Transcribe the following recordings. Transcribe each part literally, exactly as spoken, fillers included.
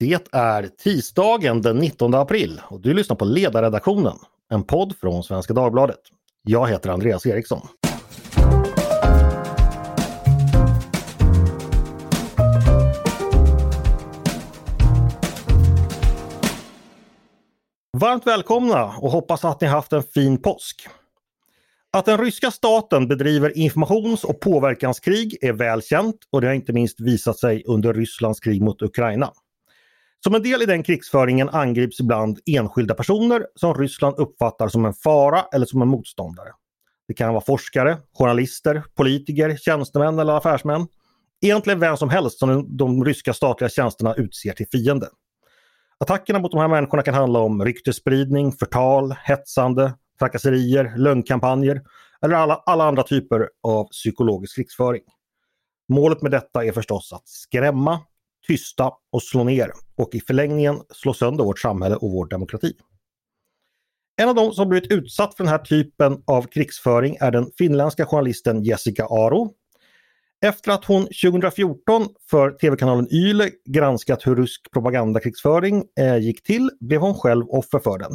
Det är tisdagen den nittonde april och du lyssnar på Ledarredaktionen, en podd från Svenska Dagbladet. Jag heter Andreas Eriksson. Varmt välkomna och hoppas att ni haft en fin påsk. Att den ryska staten bedriver informations- och påverkanskrig är välkänt och det har inte minst visat sig under Rysslands krig mot Ukraina. Som en del i den krigsföringen angrips ibland enskilda personer som Ryssland uppfattar som en fara eller som en motståndare. Det kan vara forskare, journalister, politiker, tjänstemän eller affärsmän. Egentligen vem som helst som de ryska statliga tjänsterna utser till fiende. Attackerna mot de här människorna kan handla om ryktesspridning, förtal, hetsande, trakasserier, lögnkampanjer eller alla, alla andra typer av psykologisk krigsföring. Målet med detta är förstås att skrämma, tysta och slå ner och i förlängningen slå sönder vårt samhälle och vår demokrati. En av de som blivit utsatt för den här typen av krigsföring är den finländska journalisten Jessica Aro. Efter att hon tjugo fjorton för tv-kanalen Yle granskat hur rysk propagandakrigsföring eh, gick till blev hon själv offer för den.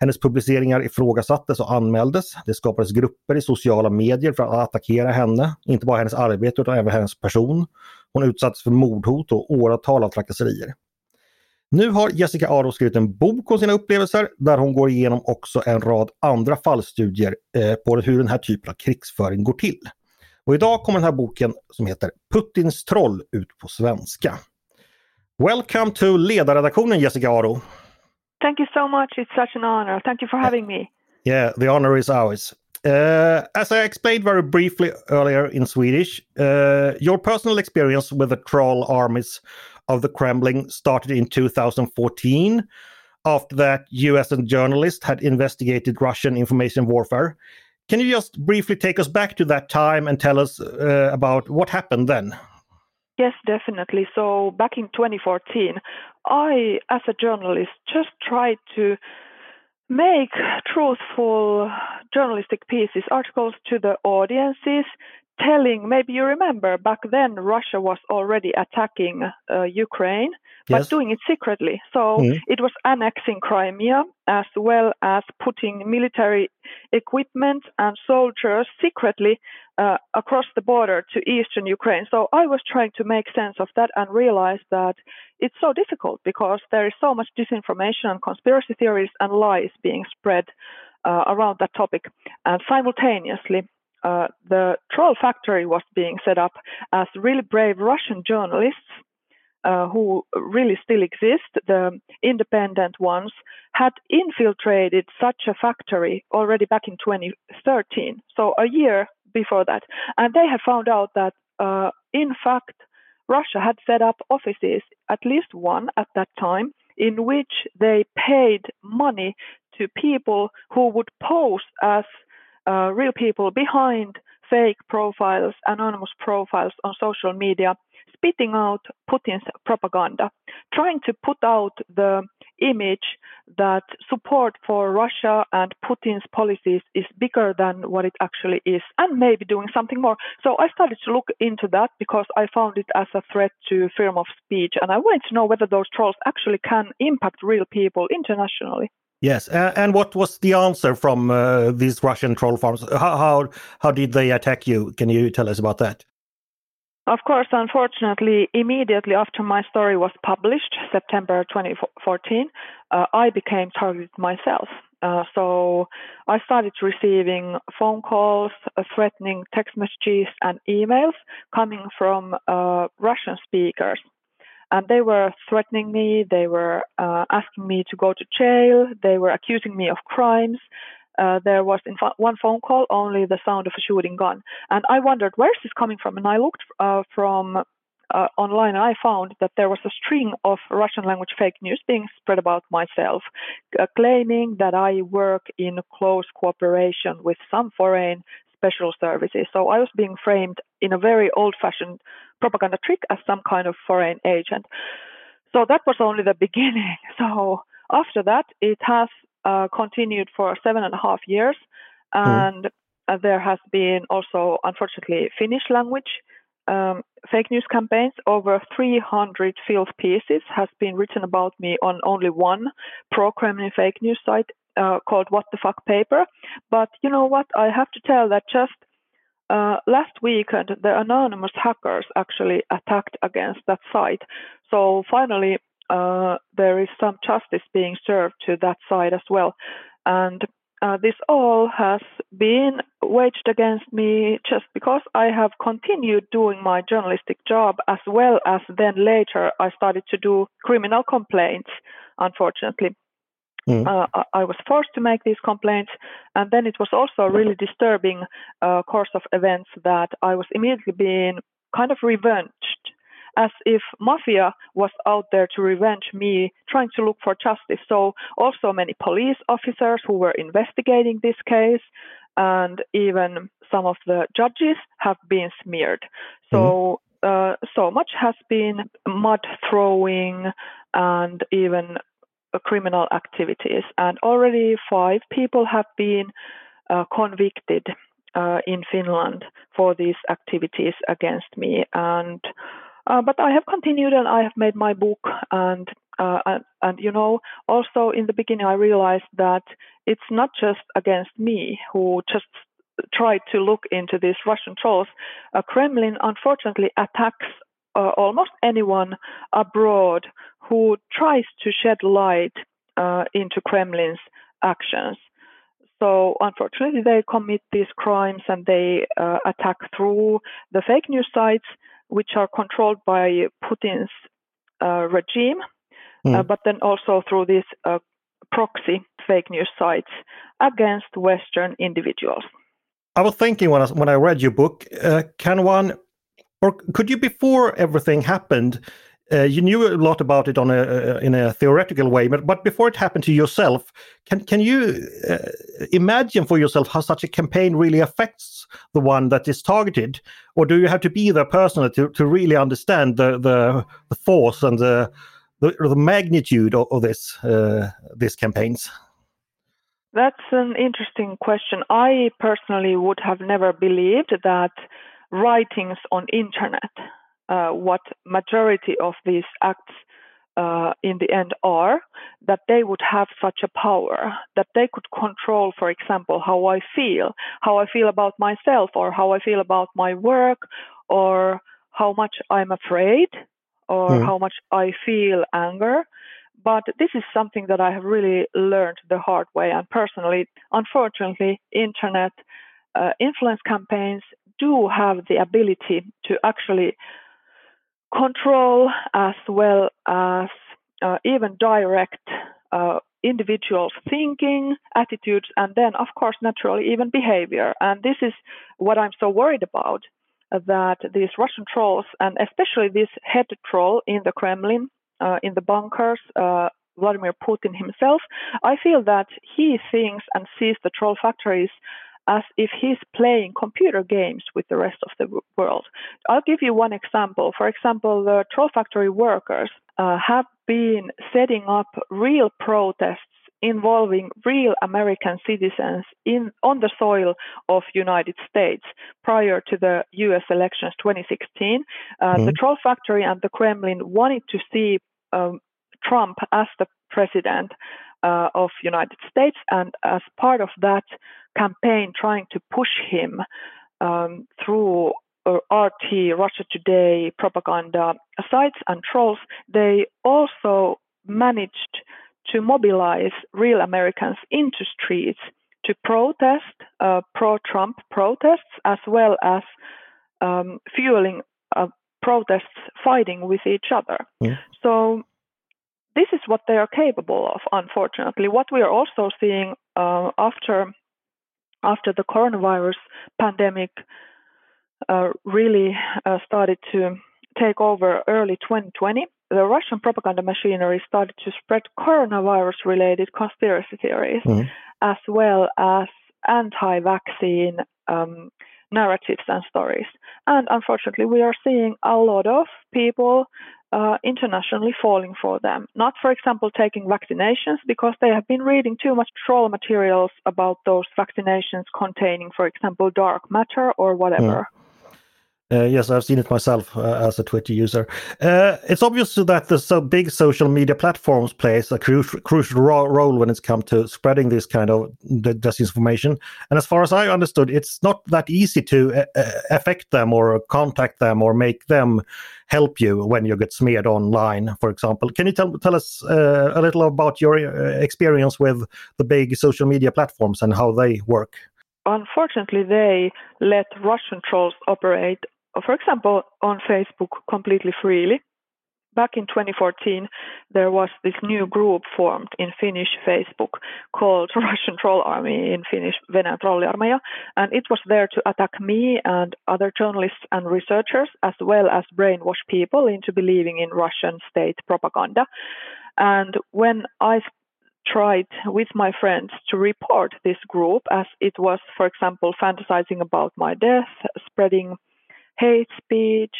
Hennes publiceringar ifrågasattes och anmäldes. Det skapades grupper i sociala medier för att attackera henne. Inte bara hennes arbete utan även hennes person. Hon utsattes för mordhot och åratal av trakasserier. Nu har Jessica Aro skrivit en bok om sina upplevelser där hon går igenom också en rad andra fallstudier eh, på hur den här typen av krigsföring går till. Och idag kommer den här boken som heter Putins troll ut på svenska. Welcome to Ledarredaktionen, Jessica Aro. Thank you so much. It's such an honor. Thank you for having me. Yeah, the honor is ours. Uh, as I explained very briefly earlier in Swedish, uh, your personal experience with the troll armies of the Kremlin started in two thousand fourteen. After that, you as a journalist had investigated Russian information warfare. Can you just briefly take us back to that time and tell us uh, about what happened then? Yes, definitely. So back in twenty fourteen, I, as a journalist, just tried to make truthful journalistic pieces, articles to the audiences, telling, maybe you remember, back then Russia was already attacking uh, Ukraine, but yes. Doing it secretly. So mm. It was annexing Crimea, as well as putting military equipment and soldiers secretly uh, across the border to eastern Ukraine. So I was trying to make sense of that and realized that it's so difficult because there is so much disinformation and conspiracy theories and lies being spread uh, around that topic. And simultaneously, Uh, the troll factory was being set up as really brave Russian journalists uh, who really still exist. The independent ones had infiltrated such a factory already back in twenty thirteen, so a year before that. And they had found out that, uh, in fact, Russia had set up offices, at least one at that time, in which they paid money to people who would pose as Uh, real people behind fake profiles, anonymous profiles on social media, spitting out Putin's propaganda, trying to put out the image that support for Russia and Putin's policies is bigger than what it actually is, and maybe doing something more. So I started to look into that because I found it as a threat to freedom of speech, and I wanted to know whether those trolls actually can impact real people internationally. Yes, uh, and what was the answer from uh, these Russian troll farms? How, how how did they attack you? Can you tell us about that? Of course, unfortunately, immediately after my story was published, September twenty fourteen, uh, I became targeted myself. Uh, so I started receiving phone calls, uh, threatening text messages and emails coming from uh, Russian speakers. And they were threatening me, they were uh, asking me to go to jail, they were accusing me of crimes. Uh, there was in fa- one phone call, only the sound of a shooting gun. And I wondered, where is this coming from? And I looked uh, from uh, online and I found that there was a string of Russian language fake news being spread about myself, uh, claiming that I work in close cooperation with some foreign special services. So I was being framed in a very old-fashioned propaganda trick as some kind of foreign agent. So that was only the beginning. So after that, it has uh, continued for seven and a half years. And mm. there has been also, unfortunately, Finnish language um, Fake news campaigns, over three hundred field pieces has been written about me on only one pro-Kremlin fake news site uh, called What the Fuck Paper. But you know what? I have to tell that just uh, last weekend, the anonymous hackers actually attacked against that site. So finally, uh, there is some justice being served to that site as well. And Uh, this all has been waged against me just because I have continued doing my journalistic job, as well as then later I started to do criminal complaints, unfortunately. Mm. Uh, I was forced to make these complaints, and then it was also a really disturbing uh, course of events that I was immediately being kind of revenged, as if mafia was out there to revenge me, trying to look for justice. So also many police officers who were investigating this case, and even some of the judges have been smeared. So uh, so much has been mud throwing and even uh, criminal activities. And already five people have been uh, convicted uh, in Finland for these activities against me. And Uh, but I have continued, and I have made my book, and, uh, and and you know, also in the beginning I realized that it's not just against me who just tried to look into these Russian trolls. Uh, Kremlin unfortunately attacks uh, almost anyone abroad who tries to shed light uh, into Kremlin's actions. So unfortunately they commit these crimes, and they uh, attack through the fake news sites, which are controlled by Putin's uh, regime, mm. uh, but then also through these uh, proxy fake news sites against Western individuals. I was thinking when I, when I read your book, uh, can one, or could you, before everything happened, uh, you knew a lot about it on a, uh, in a theoretical way, but, but before it happened to yourself, can, can you uh, imagine for yourself how such a campaign really affects the one that is targeted? Or do you have to be there personally to, to really understand the, the, the force and the the, the magnitude of, of this uh, these campaigns? That's an interesting question. I personally would have never believed that writings on internet, uh, what majority of these acts uh, in the end are, that they would have such a power, that they could control, for example, how I feel, how I feel about myself, or how I feel about my work, or how much I'm afraid, or mm. how much I feel anger. But this is something that I have really learned the hard way. And personally, unfortunately, internet uh, influence campaigns do have the ability to actually control, as well as uh, even direct uh, individuals' thinking, attitudes, and then, of course, naturally, even behavior. And this is what I'm so worried about, that these Russian trolls, and especially this head troll in the Kremlin, uh, in the bunkers, uh, Vladimir Putin himself, I feel that he thinks and sees the troll factories as if he's playing computer games with the rest of the world. I'll give you one example. For example, the troll factory workers uh, have been setting up real protests involving real American citizens in on the soil of United States prior to the U S elections twenty sixteen. Uh, mm-hmm. The troll factory and the Kremlin wanted to see um, Trump as the president Uh, of United States, and as part of that campaign, trying to push him um, through uh, R T, Russia Today, propaganda sites and trolls, they also managed to mobilize real Americans into streets to protest, uh, pro-Trump protests, as well as um, fueling uh, protests, fighting with each other. Yeah. So this is what they are capable of, unfortunately. What we are also seeing uh, after after the coronavirus pandemic uh, really uh, started to take over early twenty twenty, the Russian propaganda machinery started to spread coronavirus-related conspiracy theories, mm-hmm. as well as anti-vaccine um, narratives and stories. And unfortunately, we are seeing a lot of people Uh, internationally falling for them. Not, for example, taking vaccinations, because they have been reading too much troll materials about those vaccinations containing, for example, dark matter or whatever. Uh, yes, I've seen it myself uh, as a Twitter user. Uh, it's obvious that the so big social media platforms plays a crucial, crucial ro- role when it's come to spreading this kind of d- disinformation. And as far as I understood, it's not that easy to uh, affect them or contact them or make them help you when you get smeared online, for example. Can you tell, tell us uh, a little about your uh, experience with the big social media platforms and how they work? Unfortunately, they let Russian trolls operate, for example, on Facebook completely freely. Back in twenty fourteen, there was this new group formed in Finnish Facebook called Russian Troll Army, in Finnish Venäjän Trolliarmeija, and it was there to attack me and other journalists and researchers, as well as brainwash people into believing in Russian state propaganda. And when I tried with my friends to report this group, as it was, for example, fantasizing about my death, spreading hate speech,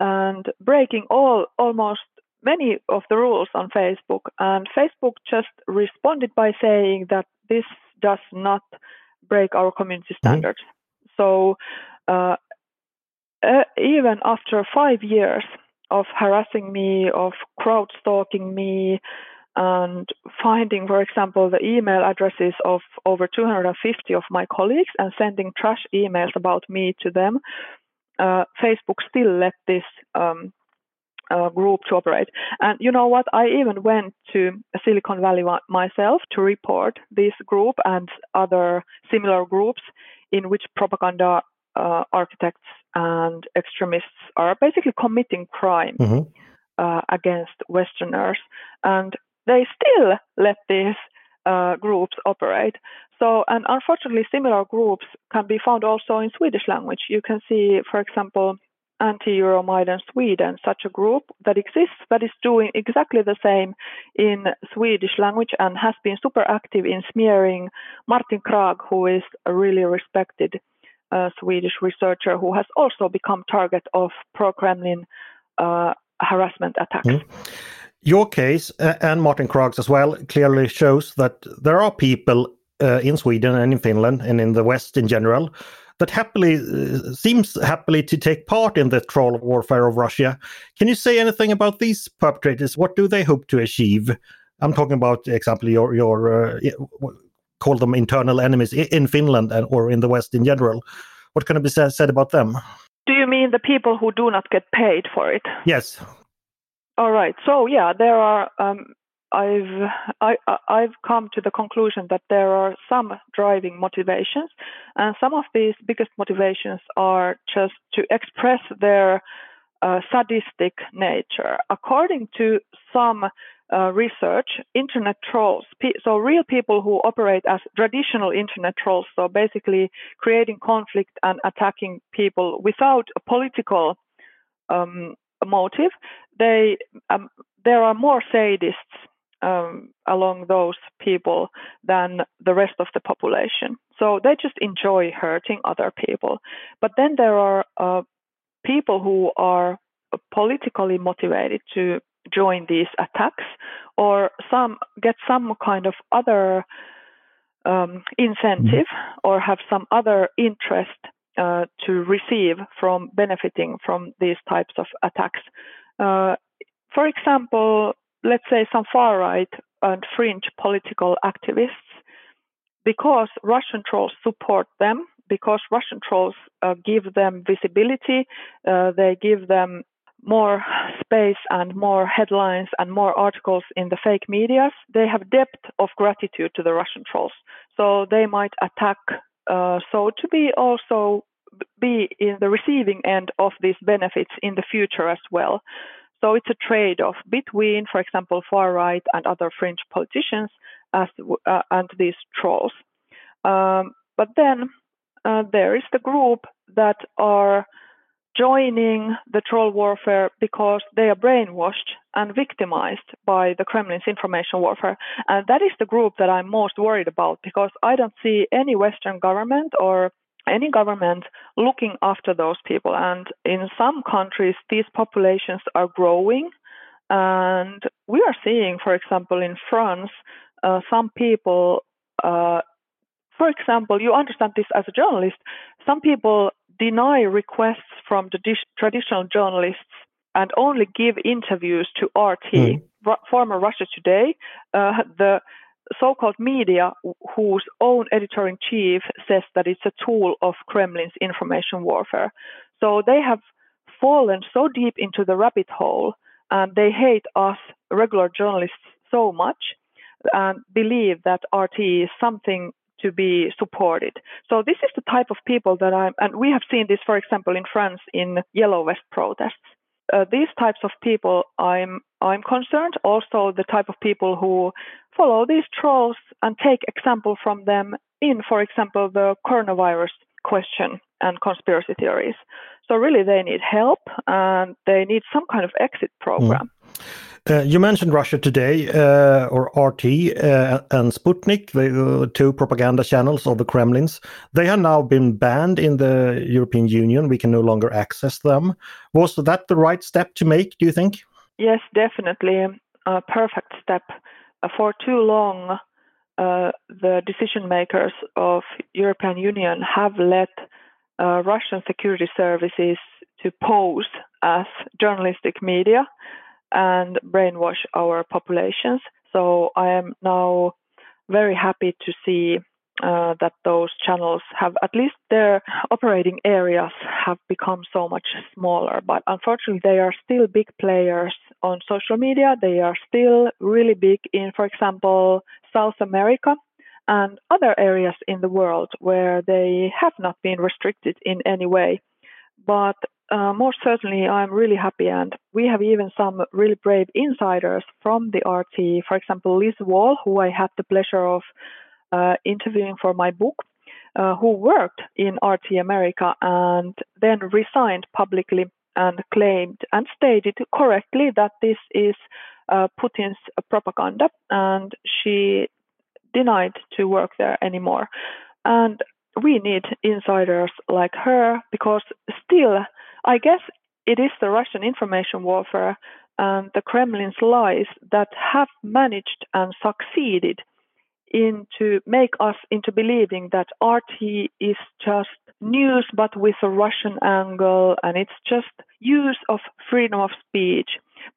and breaking all almost many of the rules on Facebook. And Facebook just responded by saying that this does not break our community standards. Mm-hmm. So uh, uh, even after five years of harassing me, of crowd stalking me, and finding, for example, the email addresses of over two hundred fifty of my colleagues and sending trash emails about me to them, Uh, Facebook still let this um, uh, group to operate. And you know what? I even went to Silicon Valley myself to report this group and other similar groups in which propaganda uh, architects and extremists are basically committing crime mm-hmm. uh, against Westerners. And they still let these uh, groups operate. So, and unfortunately, similar groups can be found also in Swedish language. You can see, for example, Anti-Euromaidan Sweden, such a group that exists, that is doing exactly the same in Swedish language and has been super active in smearing Martin Kragh, who is a really respected uh, Swedish researcher who has also become target of pro-Kremlin uh, harassment attacks. Mm. Your case, uh, and Martin Kragh's as well, clearly shows that there are people Uh, in Sweden and in Finland and in the West in general, that happily uh, seems happily to take part in the troll warfare of Russia. Can you say anything about these perpetrators? What do they hope to achieve? I'm talking about, for example, your your uh, call them internal enemies in Finland and or in the West in general. What can be sa- said about them? Do you mean the people who do not get paid for it? Yes. All right. So yeah, there are. Um... I've I, I've come to the conclusion that there are some driving motivations, and some of these biggest motivations are just to express their uh, sadistic nature. According to some uh, research, internet trolls, pe- so real people who operate as traditional internet trolls, so basically creating conflict and attacking people without a political um, motive, they um, there are more sadists Um, along those people than the rest of the population. So they just enjoy hurting other people. But then there are uh, people who are politically motivated to join these attacks or some get some kind of other um, incentive or have some other interest uh, to receive from benefiting from these types of attacks. Uh, for example, let's say some far-right and fringe political activists, because Russian trolls support them, because Russian trolls uh, give them visibility, uh, they give them more space and more headlines and more articles in the fake media. They have depth of gratitude to the Russian trolls. So they might attack, uh, so to be also be in the receiving end of these benefits in the future as well. So it's a trade-off between, for example, far-right and other fringe politicians as, uh, and these trolls. Um, but then uh, there is the group that are joining the troll warfare because they are brainwashed and victimized by the Kremlin's information warfare. And that is the group that I'm most worried about, because I don't see any Western government or any government looking after those people. And in some countries, these populations are growing. And we are seeing, for example, in France, uh, some people, uh, for example, you understand this as a journalist, some people deny requests from the dish- traditional journalists and only give interviews to R T, mm. Ru- former Russia Today, uh, the so-called media whose own editor-in-chief says that it's a tool of Kremlin's information warfare. So they have fallen so deep into the rabbit hole and they hate us regular journalists so much and believe that R T is something to be supported. So this is the type of people that I'm, and we have seen this, for example, in France in Yellow Vest protests. Uh, these types of people I'm I'm concerned. Also the type of people who follow these trolls and take example from them in, for example, the coronavirus question and conspiracy theories. So really they need help and they need some kind of exit program. Mm. Uh, you mentioned Russia Today uh, or R T uh, and Sputnik, the uh, two propaganda channels of the Kremlins. They have now been banned in the European Union. We can no longer access them. Was that the right step to make, do you think? Yes, definitely. A perfect step. For too long, uh, the decision makers of European Union have let Uh, Russian security services to pose as journalistic media and brainwash our populations. So I am now very happy to see uh, that those channels have, at least their operating areas have become so much smaller. But unfortunately, they are still big players on social media. They are still really big in, for example, South America and other areas in the world where they have not been restricted in any way. But uh, more certainly, I'm really happy. And we have even some really brave insiders from the R T, for example, Liz Wall, who I had the pleasure of uh, interviewing for my book, uh, who worked in R T America and then resigned publicly and claimed and stated correctly that this is uh, Putin's propaganda. And she denied to work there anymore. And we need insiders like her, because still, I guess it is the Russian information warfare and the Kremlin's lies that have managed and succeeded in to make us into believing that R T is just news, but with a Russian angle, and it's just use of freedom of speech.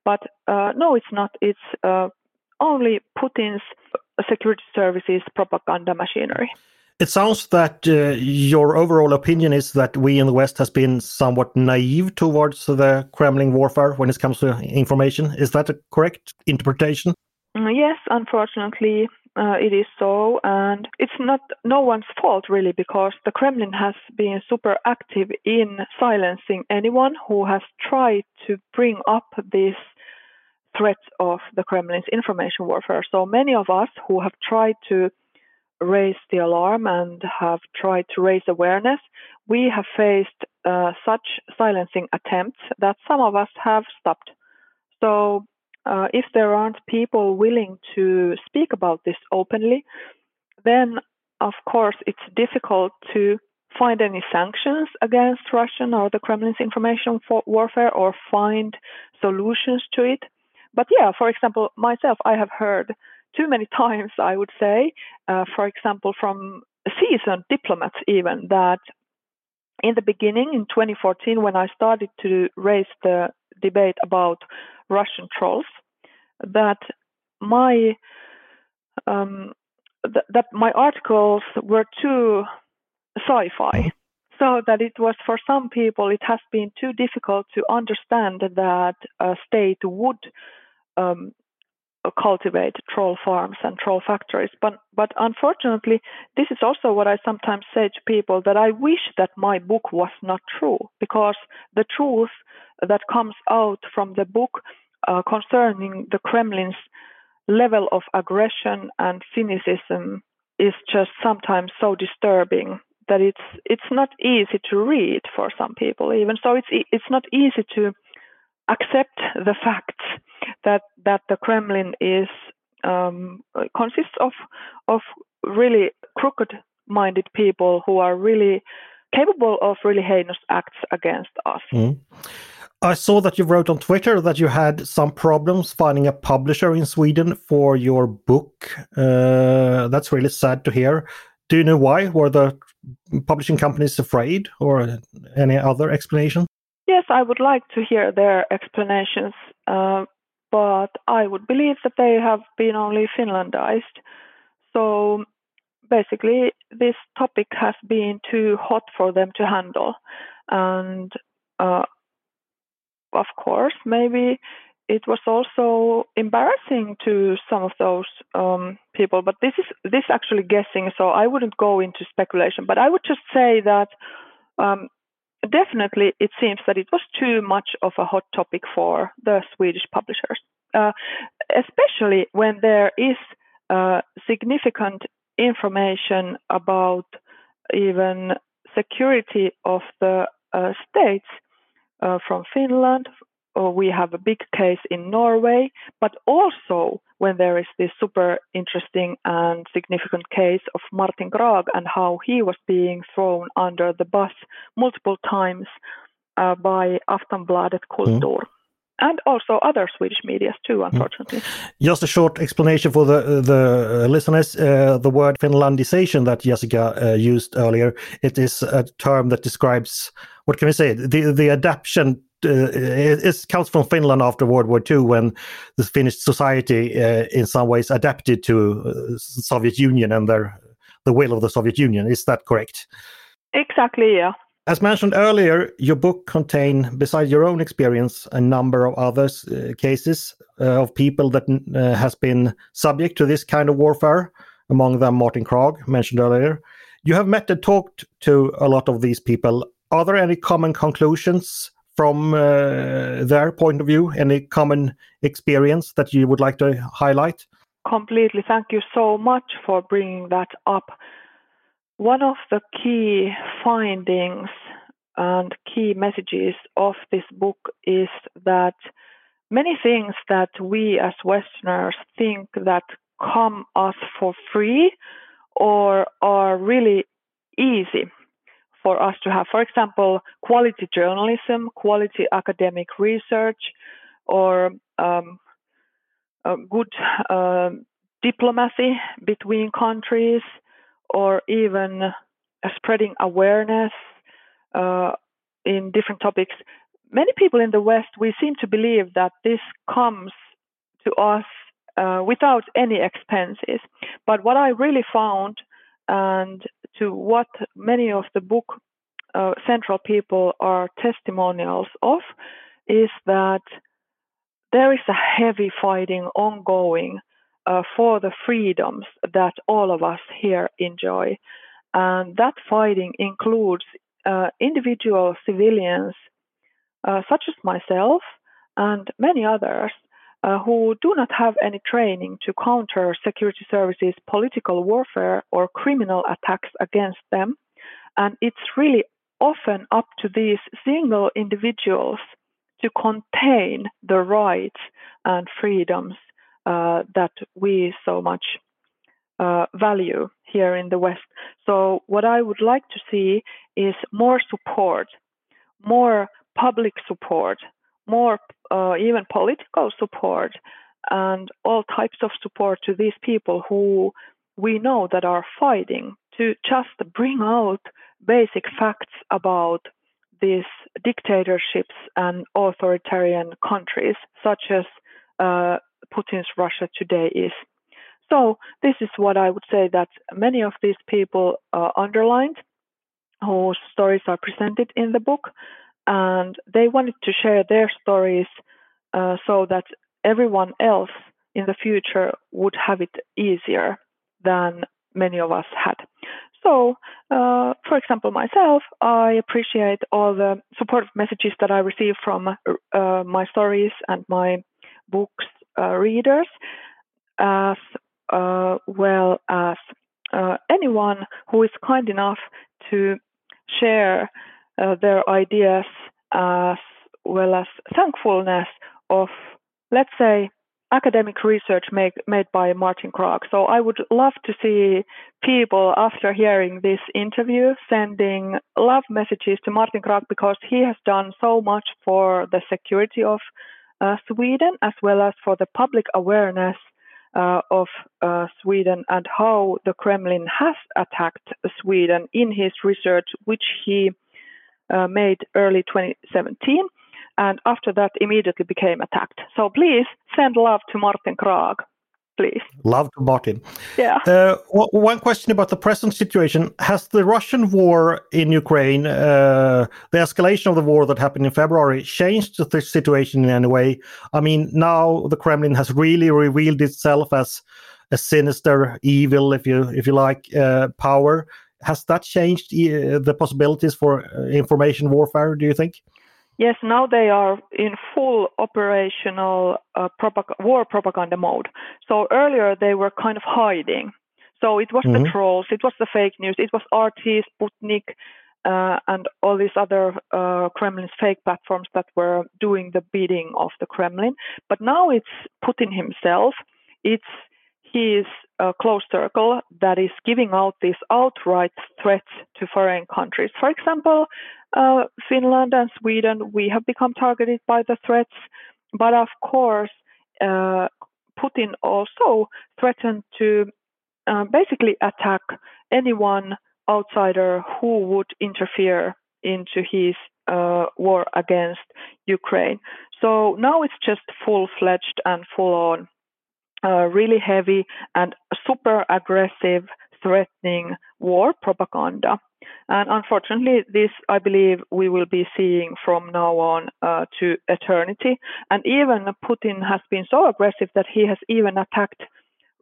But uh, no, it's not. It's uh, only Putin's security services propaganda machinery. It sounds that uh, your overall opinion is that we in the West has been somewhat naive towards the Kremlin warfare when it comes to information. Is that a correct interpretation? Yes, unfortunately, uh, it is so. And it's not no one's fault, really, because the Kremlin has been super active in silencing anyone who has tried to bring up this threats of the Kremlin's information warfare. So many of us who have tried to raise the alarm and have tried to raise awareness, we have faced uh, such silencing attempts that some of us have stopped. So uh, if there aren't people willing to speak about this openly, then of course it's difficult to find any sanctions against Russian or the Kremlin's information warfare or find solutions to it. But yeah, for example, myself, I have heard too many times, I would say, uh, for example, from seasoned diplomats even, that in the beginning, in twenty fourteen, when I started to raise the debate about Russian trolls, that my um, th- that my articles were too sci-fi. So that it was, for some people, it has been too difficult to understand that a state would Um, cultivate troll farms and troll factories. But but unfortunately, this is also what I sometimes say to people, that I wish that my book was not true, because the truth that comes out from the book uh, concerning the Kremlin's level of aggression and cynicism is just sometimes so disturbing that it's it's not easy to read for some people even. So it's it's not easy to accept the facts that that the Kremlin is um, consists of of really crooked-minded people who are really capable of really heinous acts against us. Mm. I saw that you wrote on Twitter that you had some problems finding a publisher in Sweden for your book. Uh, that's really sad to hear. Do you know why? Were the publishing companies afraid, or any other explanation? Yes, I would like to hear their explanations, uh, but I would believe that they have been only Finlandized. So basically, this topic has been too hot for them to handle. And uh, of course, maybe it was also embarrassing to some of those um, people. But this is this actually guessing, so I wouldn't go into speculation. But I would just say that um, definitely it seems that it was too much of a hot topic for the Swedish publishers, uh, especially when there is uh, significant information about even security of the uh, states uh, from Finland. Or we have a big case in Norway, but also when there is this super interesting and significant case of Martin Kragh and how he was being thrown under the bus multiple times uh, by Aftonbladet Kultur. Mm. And also other Swedish media too, unfortunately. Just a short explanation for the the listeners. Uh, the word Finlandization that Jessica uh, used earlier, it is a term that describes, what can we say, the, the adaptation. Uh, it, it comes from Finland after World War Two, when the Finnish society uh, in some ways adapted to uh, Soviet Union and their, the will of the Soviet Union. Is that correct? Exactly, yeah. As mentioned earlier, your book contains, besides your own experience, a number of other uh, cases uh, of people that uh, has been subject to this kind of warfare, among them Martin Kragh, mentioned earlier. You have met and talked to a lot of these people. Are there any common conclusions from uh, their point of view, any common experience that you would like to highlight? Completely. Thank you so much for bringing that up. One of the key findings and key messages of this book is that many things that we as Westerners think that come us for free or are really easy for us to have. For example, quality journalism, quality academic research, or um, a good uh, diplomacy between countries, or even spreading awareness uh, in different topics. Many people in the West, we seem to believe that this comes to us uh, without any expenses. But what I really found, and to what many of the book uh, central people are testimonials of, is that there is a heavy fighting ongoing Uh, for the freedoms that all of us here enjoy. And that fighting includes uh, individual civilians uh, such as myself and many others uh, who do not have any training to counter security services' political warfare or criminal attacks against them. And it's really often up to these single individuals to contain the rights and freedoms Uh, that we so much uh, value here in the West. So what I would like to see is more support, more public support, more uh, even political support, and all types of support to these people who we know that are fighting to just bring out basic facts about these dictatorships and authoritarian countries, such as uh, Putin's Russia Today is. So this is what I would say that many of these people are underlined, whose stories are presented in the book, and they wanted to share their stories uh, so that everyone else in the future would have it easier than many of us had. So, uh, for example, myself, I appreciate all the supportive messages that I receive from uh, my stories and my books Uh, readers, as uh, well as uh, anyone who is kind enough to share uh, their ideas, as well as thankfulness of, let's say, academic research made made by Martin Kragh. So I would love to see people, after hearing this interview, sending love messages to Martin Kragh, because he has done so much for the security of Uh, Sweden, as well as for the public awareness uh, of uh, Sweden and how the Kremlin has attacked Sweden in his research, which he uh, made early twenty seventeen. And after that, immediately became attacked. So please send love to Martin Kragh, please. Love to Martin. Yeah. Uh, w- one question about the present situation. Has the Russian war in Ukraine, uh, the escalation of the war that happened in February, changed the situation in any way? I mean, now the Kremlin has really revealed itself as a sinister, evil, if you if you like, uh, power. Has that changed uh, the possibilities for uh, information warfare, do you think? Yes, now they are in full operational uh, propag- war propaganda mode. So earlier they were kind of hiding. So it was mm-hmm. the trolls, it was the fake news, it was R T, Sputnik, uh, and all these other uh, Kremlin's fake platforms that were doing the bidding of the Kremlin. But now it's Putin himself, it's his uh, close circle that is giving out these outright threats to foreign countries. For example, Uh, Finland and Sweden, we have become targeted by the threats, but of course uh, Putin also threatened to uh, basically attack anyone outsider who would interfere into his uh, war against Ukraine. So now it's just full-fledged and full-on, uh, really heavy and super aggressive threatening war propaganda. And unfortunately, this, I believe, we will be seeing from now on uh, to eternity. And even Putin has been so aggressive that he has even attacked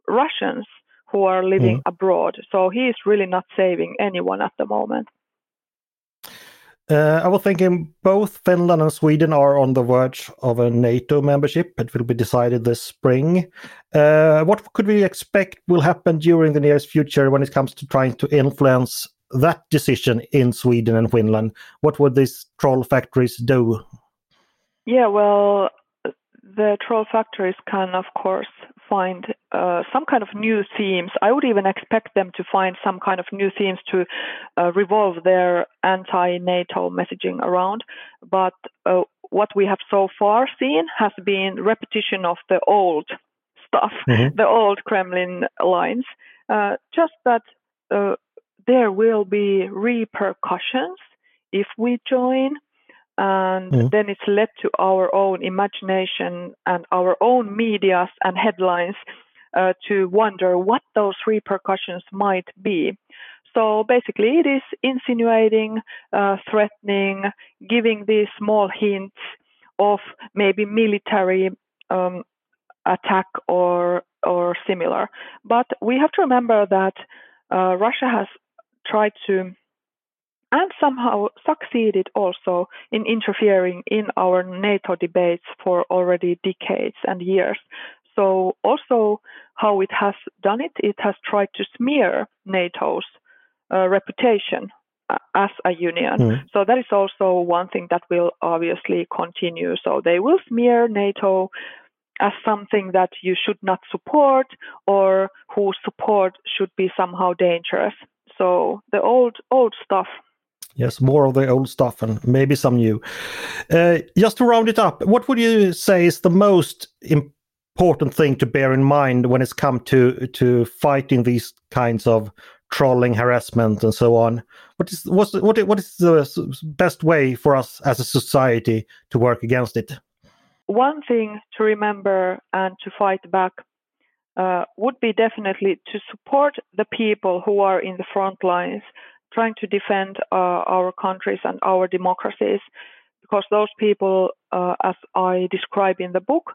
Russians who are living mm. abroad. So he is really not saving anyone at the moment. Uh, I was thinking both Finland and Sweden are on the verge of a NATO membership. It will be decided this spring. Uh, what could we expect will happen during the nearest future when it comes to trying to influence that decision in Sweden and Finland? What would these troll factories do? Yeah, well, the troll factories can, of course, find uh, some kind of new themes. I would even expect them to find some kind of new themes to uh, revolve their anti-NATO messaging around. But uh, what we have so far seen has been repetition of the old stuff, mm-hmm. the old Kremlin lines. Uh, just that... Uh, There will be repercussions if we join, and mm. then it's left to our own imagination and our own medias and headlines uh, to wonder what those repercussions might be. So basically it is insinuating, uh, threatening, giving these small hints of maybe military um, attack or, or similar. But we have to remember that uh, Russia has tried to, and somehow succeeded also in interfering in our NATO debates for already decades and years. So also how it has done it, it has tried to smear NATO's uh, reputation as a union. Mm. So that is also one thing that will obviously continue. So they will smear NATO as something that you should not support, or whose support should be somehow dangerous. So the old, old stuff. Yes, more of the old stuff and maybe some new. Uh, just to round it up, what would you say is the most important thing to bear in mind when it's come to, to fighting these kinds of trolling, harassment and so on? What is, what's, what, what is the best way for us as a society to work against it? One thing to remember and to fight back Uh, would be definitely to support the people who are in the front lines trying to defend uh, our countries and our democracies, because those people, uh, as I describe in the book,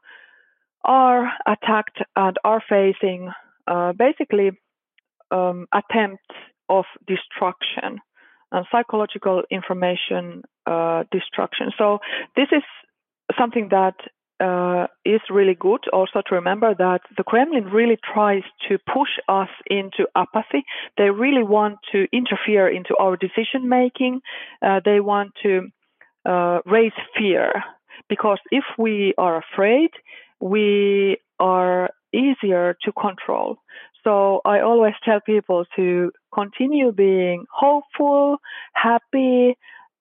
are attacked and are facing uh, basically um, attempts of destruction and psychological information uh, destruction. So this is something that Uh, is really good also to remember, that the Kremlin really tries to push us into apathy. They really want to interfere into our decision making. Uh, they want to uh, raise fear, because if we are afraid, we are easier to control. So I always tell people to continue being hopeful, happy,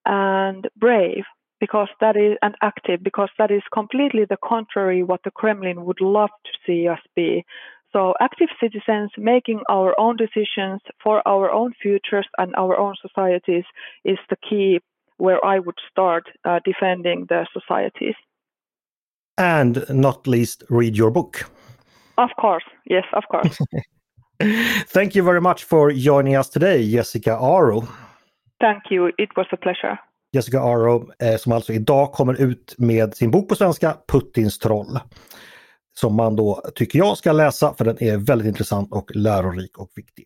and brave. Because that is, and active, because that is completely the contrary what the Kremlin would love to see us be. So active citizens making our own decisions for our own futures and our own societies is the key where I would start uh, defending the societies. And not least, read your book. Of course. Yes, of course. Thank you very much for joining us today, Jessica Aro. Thank you. It was a pleasure. Jessica Aro, eh, som alltså idag kommer ut med sin bok på svenska, Putins troll. Som man då tycker jag ska läsa, för den är väldigt intressant och lärorik och viktig.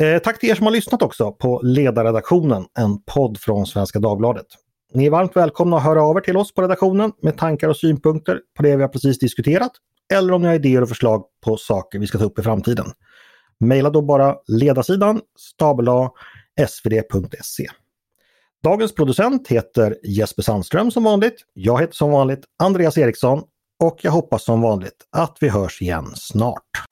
Eh, tack till er som har lyssnat också på Ledarredaktionen, en podd från Svenska Dagbladet. Ni är varmt välkomna att höra av er till oss på redaktionen med tankar och synpunkter på det vi har precis diskuterat, eller om ni har idéer och förslag på saker vi ska ta upp i framtiden. Maila då bara ledarsidan snabel-a s v d punkt se. Dagens producent heter Jesper Sandström som vanligt. Jag heter som vanligt Andreas Eriksson och jag hoppas som vanligt att vi hörs igen snart.